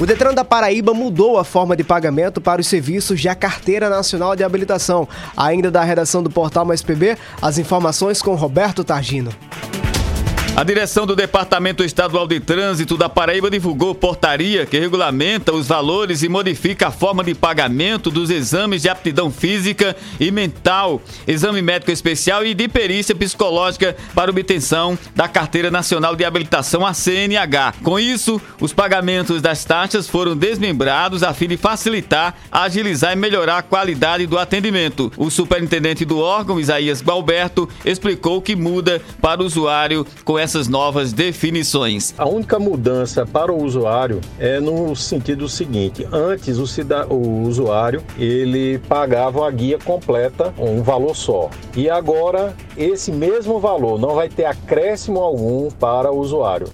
O Detran da Paraíba mudou a forma de pagamento para os serviços da Carteira Nacional de Habilitação. Ainda da redação do Portal Mais PB, as informações com Roberto Targino. A direção do Departamento Estadual de Trânsito da Paraíba divulgou portaria que regulamenta os valores e modifica a forma de pagamento dos exames de aptidão física e mental, exame médico especial e de perícia psicológica para obtenção da Carteira Nacional de Habilitação, a CNH. Com isso, os pagamentos das taxas foram desmembrados a fim de facilitar, agilizar e melhorar a qualidade do atendimento. O superintendente do órgão, Isaías Balberto, explicou que muda para o usuário com essas novas definições. A única mudança para o usuário é no sentido seguinte: antes o usuário ele pagava a guia completa, um valor só, e agora esse mesmo valor não vai ter acréscimo algum para o usuário.